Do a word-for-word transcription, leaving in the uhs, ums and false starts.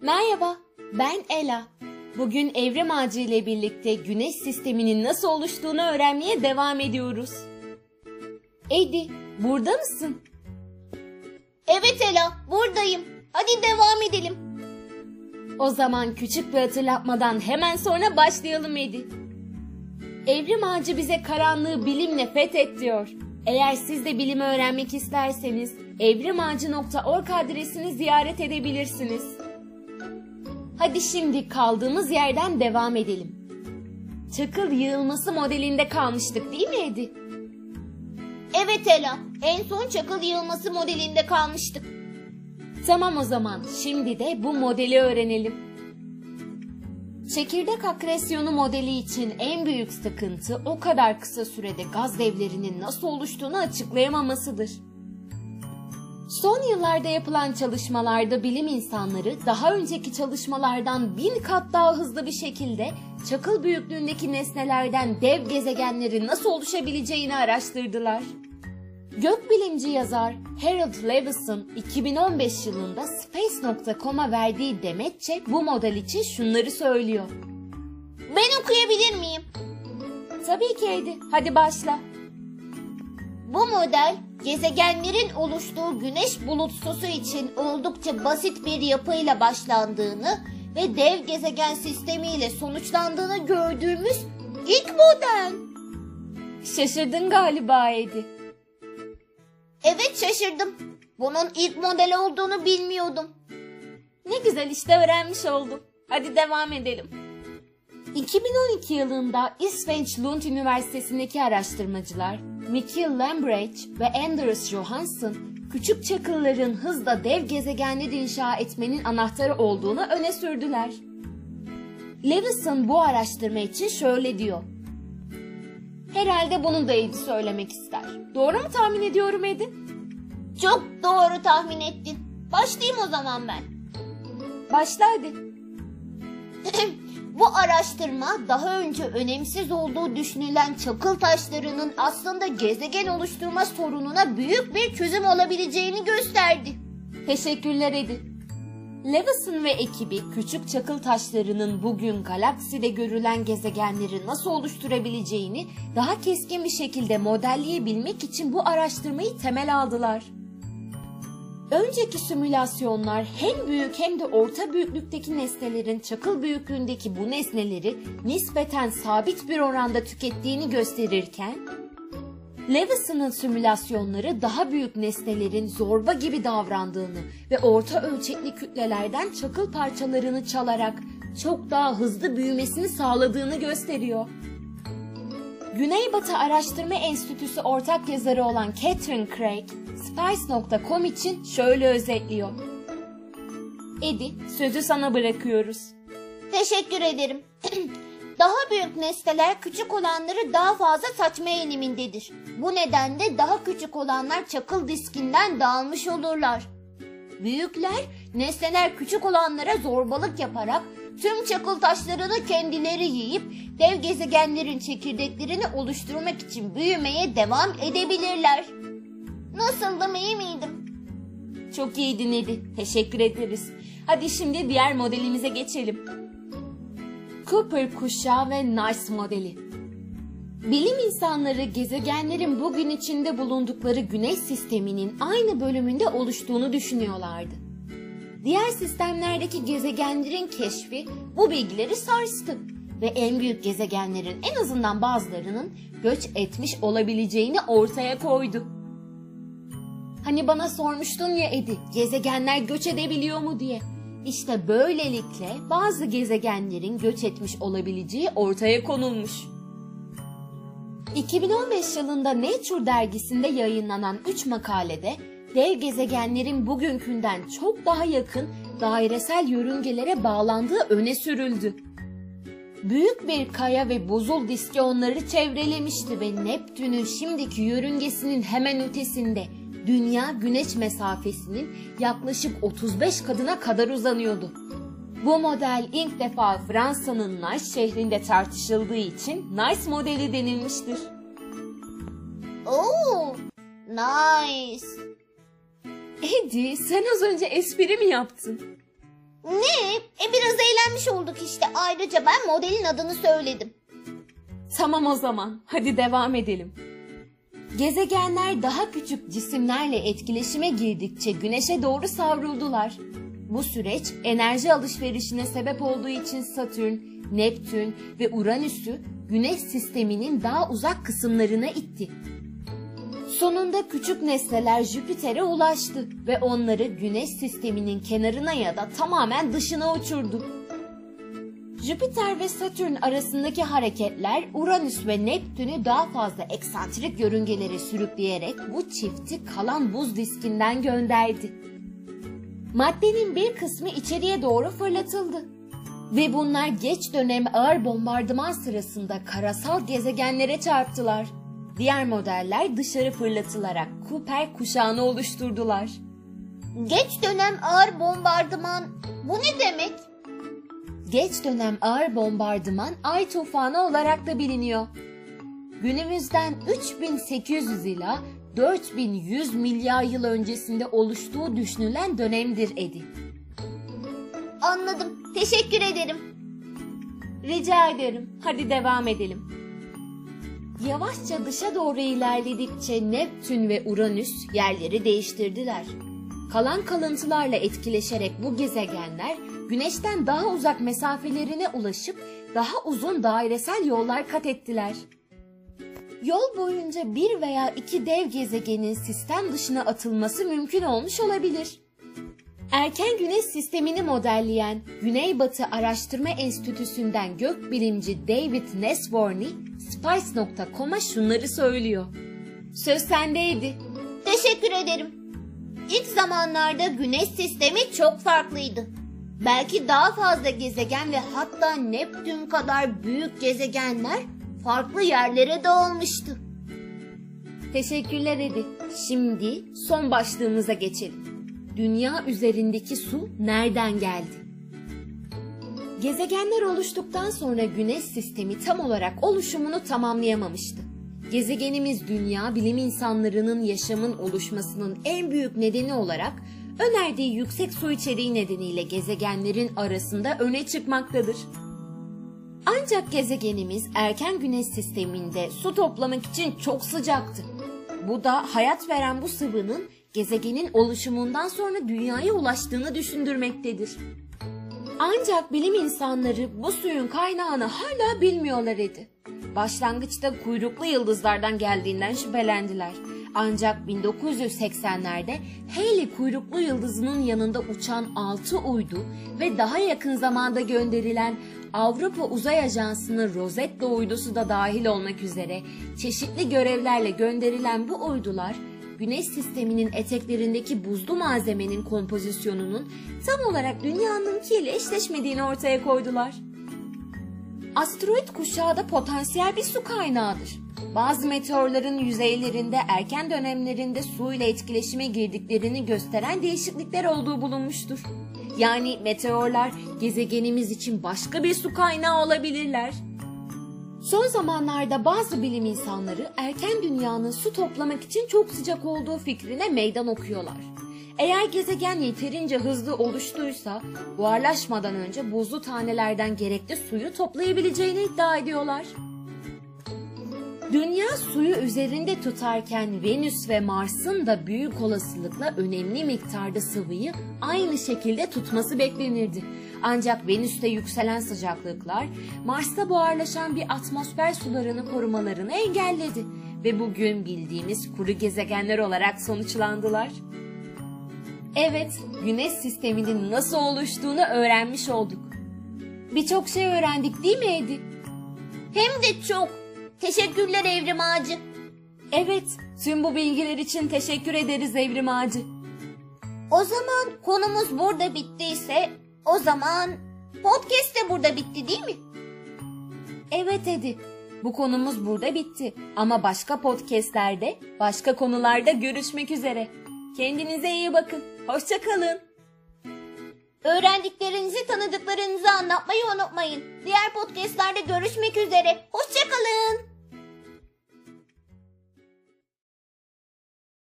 Merhaba, ben Ela. Bugün Evrim Ağacı ile birlikte Güneş Sistemi'nin nasıl oluştuğunu öğrenmeye devam ediyoruz. Edi, burada mısın? Evet Ela, buradayım. Hadi devam edelim. O zaman küçük bir hatırlatmadan hemen sonra başlayalım Edi. Evrim Ağacı bize karanlığı bilimle fethet diyor. Eğer siz de bilimi öğrenmek isterseniz evrim ağacı nokta org adresini ziyaret edebilirsiniz. Hadi şimdi kaldığımız yerden devam edelim. Çakıl yığılması modelinde kalmıştık değil mi Edi? Evet Ela, en son çakıl yığılması modelinde kalmıştık. Tamam o zaman, şimdi de bu modeli öğrenelim. Çekirdek akresyonu modeli için en büyük sıkıntı o kadar kısa sürede gaz devlerinin nasıl oluştuğunu açıklayamamasıdır. Son yıllarda yapılan çalışmalarda bilim insanları daha önceki çalışmalardan bin kat daha hızlı bir şekilde çakıl büyüklüğündeki nesnelerden dev gezegenlerin nasıl oluşabileceğini araştırdılar. Gökbilimci yazar Harold Levison iki bin on beş yılında space nokta com'a verdiği demetçe bu model için şunları söylüyor. Ben okuyabilir miyim? Tabii ki Edi. Hadi başla. Bu model gezegenlerin oluştuğu güneş bulutsusu için oldukça basit bir yapıyla başlandığını ve dev gezegen sistemiyle sonuçlandığını gördüğümüz ilk model. Şaşırdın galiba Edi. Evet şaşırdım. Bunun ilk model olduğunu bilmiyordum. Ne güzel işte öğrenmiş oldum. Hadi devam edelim. iki bin on iki yılında İsveç Lund Üniversitesi'ndeki araştırmacılar Michiel Lambrechts ve Anders Johansson küçük çakılların hızla dev gezegenleri inşa etmenin anahtarı olduğunu öne sürdüler. Levison bu araştırma için şöyle diyor. Herhalde bunu da Edi söylemek ister. Doğru mu tahmin ediyorum Edi? Çok doğru tahmin ettin. Başlayayım o zaman ben. Başla hadi. Bu araştırma daha önce önemsiz olduğu düşünülen çakıl taşlarının aslında gezegen oluşturma sorununa büyük bir çözüm olabileceğini gösterdi. Teşekkürler Edi. Levison ve ekibi küçük çakıl taşlarının bugün galakside görülen gezegenleri nasıl oluşturabileceğini daha keskin bir şekilde modelleyebilmek için bu araştırmayı temel aldılar. Önceki simülasyonlar hem büyük hem de orta büyüklükteki nesnelerin çakıl büyüklüğündeki bu nesneleri nispeten sabit bir oranda tükettiğini gösterirken, Levison'ın simülasyonları daha büyük nesnelerin zorba gibi davrandığını ve orta ölçekli kütlelerden çakıl parçalarını çalarak çok daha hızlı büyümesini sağladığını gösteriyor. Güneybatı Araştırma Enstitüsü ortak yazarı olan Catherine Craig, space nokta com için şöyle özetliyor. Edi, sözü sana bırakıyoruz. Teşekkür ederim. Daha büyük nesneler küçük olanları daha fazla saçma eğilimindedir. Bu nedenle daha küçük olanlar çakıl diskinden dağılmış olurlar. Büyükler, nesneler küçük olanlara zorbalık yaparak tüm çakıl taşlarını kendileri yiyip dev gezegenlerin çekirdeklerini oluşturmak için büyümeye devam edebilirler. Nasıldım, iyi miydim? Çok iyiydin Edi. Teşekkür ederiz. Hadi şimdi diğer modelimize geçelim. Kuiper kuşağı ve Nice modeli. Bilim insanları gezegenlerin bugün içinde bulundukları Güneş sisteminin aynı bölümünde oluştuğunu düşünüyorlardı. Diğer sistemlerdeki gezegenlerin keşfi bu bilgileri sarstı ve en büyük gezegenlerin en azından bazılarının göç etmiş olabileceğini ortaya koydu. Hani bana sormuştun ya Edi, gezegenler göç edebiliyor mu diye. İşte böylelikle bazı gezegenlerin göç etmiş olabileceği ortaya konulmuş. iki bin on beş yılında Nature dergisinde yayınlanan üç makalede dev gezegenlerin bugünkünden çok daha yakın dairesel yörüngelere bağlandığı öne sürüldü. Büyük bir kaya ve buzul diski onları çevrelemişti ve Neptün'ün şimdiki yörüngesinin hemen ötesinde Dünya güneş mesafesinin yaklaşık otuz beş katına kadar uzanıyordu. Bu model ilk defa Fransa'nın Nice şehrinde tartışıldığı için Nice modeli denilmiştir. Oo, Nice. Edi, sen az önce espri mi yaptın? Ne? E biraz eğlenmiş olduk işte. Ayrıca ben modelin adını söyledim. Tamam o zaman. Hadi devam edelim. Gezegenler daha küçük cisimlerle etkileşime girdikçe güneşe doğru savruldular. Bu süreç enerji alışverişine sebep olduğu için Satürn, Neptün ve Uranüs'ü Güneş sisteminin daha uzak kısımlarına itti. Sonunda küçük nesneler Jüpiter'e ulaştı ve onları Güneş sisteminin kenarına ya da tamamen dışına uçurdu. Jüpiter ve Satürn arasındaki hareketler Uranüs ve Neptün'ü daha fazla eksantrik yörüngelere sürükleyerek bu çifti kalan buz diskinden gönderdi. Maddenin bir kısmı içeriye doğru fırlatıldı ve bunlar geç dönem ağır bombardıman sırasında karasal gezegenlere çarptılar. Diğer modeller dışarı fırlatılarak Kuiper kuşağını oluşturdular. Geç dönem ağır bombardıman, bu ne demek? Geç dönem ağır bombardıman Ay Tufanı olarak da biliniyor. Günümüzden üç bin sekiz yüz ila dört bin yüz milyar yıl öncesinde oluştuğu düşünülen dönemdir Edi. Anladım, teşekkür ederim. Rica ederim, hadi devam edelim. Yavaşça dışa doğru ilerledikçe Neptün ve Uranüs yerleri değiştirdiler. Kalan kalıntılarla etkileşerek bu gezegenler Güneş'ten daha uzak mesafelerine ulaşıp daha uzun dairesel yollar kat ettiler. Yol boyunca bir veya iki dev gezegenin sistem dışına atılması mümkün olmuş olabilir. Erken Güneş sistemini modelleyen Güneybatı Araştırma Enstitüsü'nden gökbilimci David Nesvorny, Spice nokta com'a şunları söylüyor. Söz sendeydi. Teşekkür ederim. İlk zamanlarda Güneş sistemi çok farklıydı. Belki daha fazla gezegen ve hatta Neptün kadar büyük gezegenler farklı yerlere dağılmıştı. Teşekkürler Edi. Şimdi son başlığımıza geçelim. Dünya üzerindeki su nereden geldi? Gezegenler oluştuktan sonra Güneş sistemi tam olarak oluşumunu tamamlayamamıştı. Gezegenimiz Dünya, bilim insanlarının yaşamın oluşmasının en büyük nedeni olarak önerdiği yüksek su içeriği nedeniyle gezegenlerin arasında öne çıkmaktadır. Ancak gezegenimiz erken Güneş sisteminde su toplamak için çok sıcaktı. Bu da hayat veren bu sıvının gezegenin oluşumundan sonra dünyaya ulaştığını düşündürmektedir. Ancak bilim insanları bu suyun kaynağını hala bilmiyorlar Edi. Başlangıçta kuyruklu yıldızlardan geldiğinden şüphelendiler. Ancak bin dokuz yüz seksenlerde Halley kuyruklu yıldızının yanında uçan altı uydu ve daha yakın zamanda gönderilen Avrupa Uzay Ajansı'nın Rosetta uydusu da dahil olmak üzere çeşitli görevlerle gönderilen bu uydular, Güneş sisteminin eteklerindeki buzlu malzemenin kompozisyonunun tam olarak Dünya'nınkiyle eşleşmediğini ortaya koydular. Asteroid kuşağı da potansiyel bir su kaynağıdır. Bazı meteorların yüzeylerinde erken dönemlerinde su ile etkileşime girdiklerini gösteren değişiklikler olduğu bulunmuştur. Yani meteorlar gezegenimiz için başka bir su kaynağı olabilirler. Son zamanlarda bazı bilim insanları erken dünyanın su toplamak için çok sıcak olduğu fikrine meydan okuyorlar. Eğer gezegen yeterince hızlı oluştuysa buharlaşmadan önce buzlu tanelerden gerekli suyu toplayabileceğini iddia ediyorlar. Dünya suyu üzerinde tutarken Venüs ve Mars'ın da büyük olasılıkla önemli miktarda sıvıyı aynı şekilde tutması beklenirdi. Ancak Venüs'te yükselen sıcaklıklar Mars'ta buharlaşan bir atmosfer sularını korumalarını engelledi ve bugün bildiğimiz kuru gezegenler olarak sonuçlandılar. Evet, Güneş sisteminin nasıl oluştuğunu öğrenmiş olduk. Birçok şey öğrendik değil mi Edi? Hem de çok. Teşekkürler Evrim Ağacı. Evet, tüm bu bilgiler için teşekkür ederiz Evrim Ağacı. O zaman konumuz burada bittiyse, o zaman podcast de burada bitti değil mi? Evet Edi, bu konumuz burada bitti ama başka podcastlerde, başka konularda görüşmek üzere. Kendinize iyi bakın, hoşça kalın. Öğrendiklerinizi tanıdıklarınıza anlatmayı unutmayın. Diğer podcastlerde görüşmek üzere. Hoşça kalın.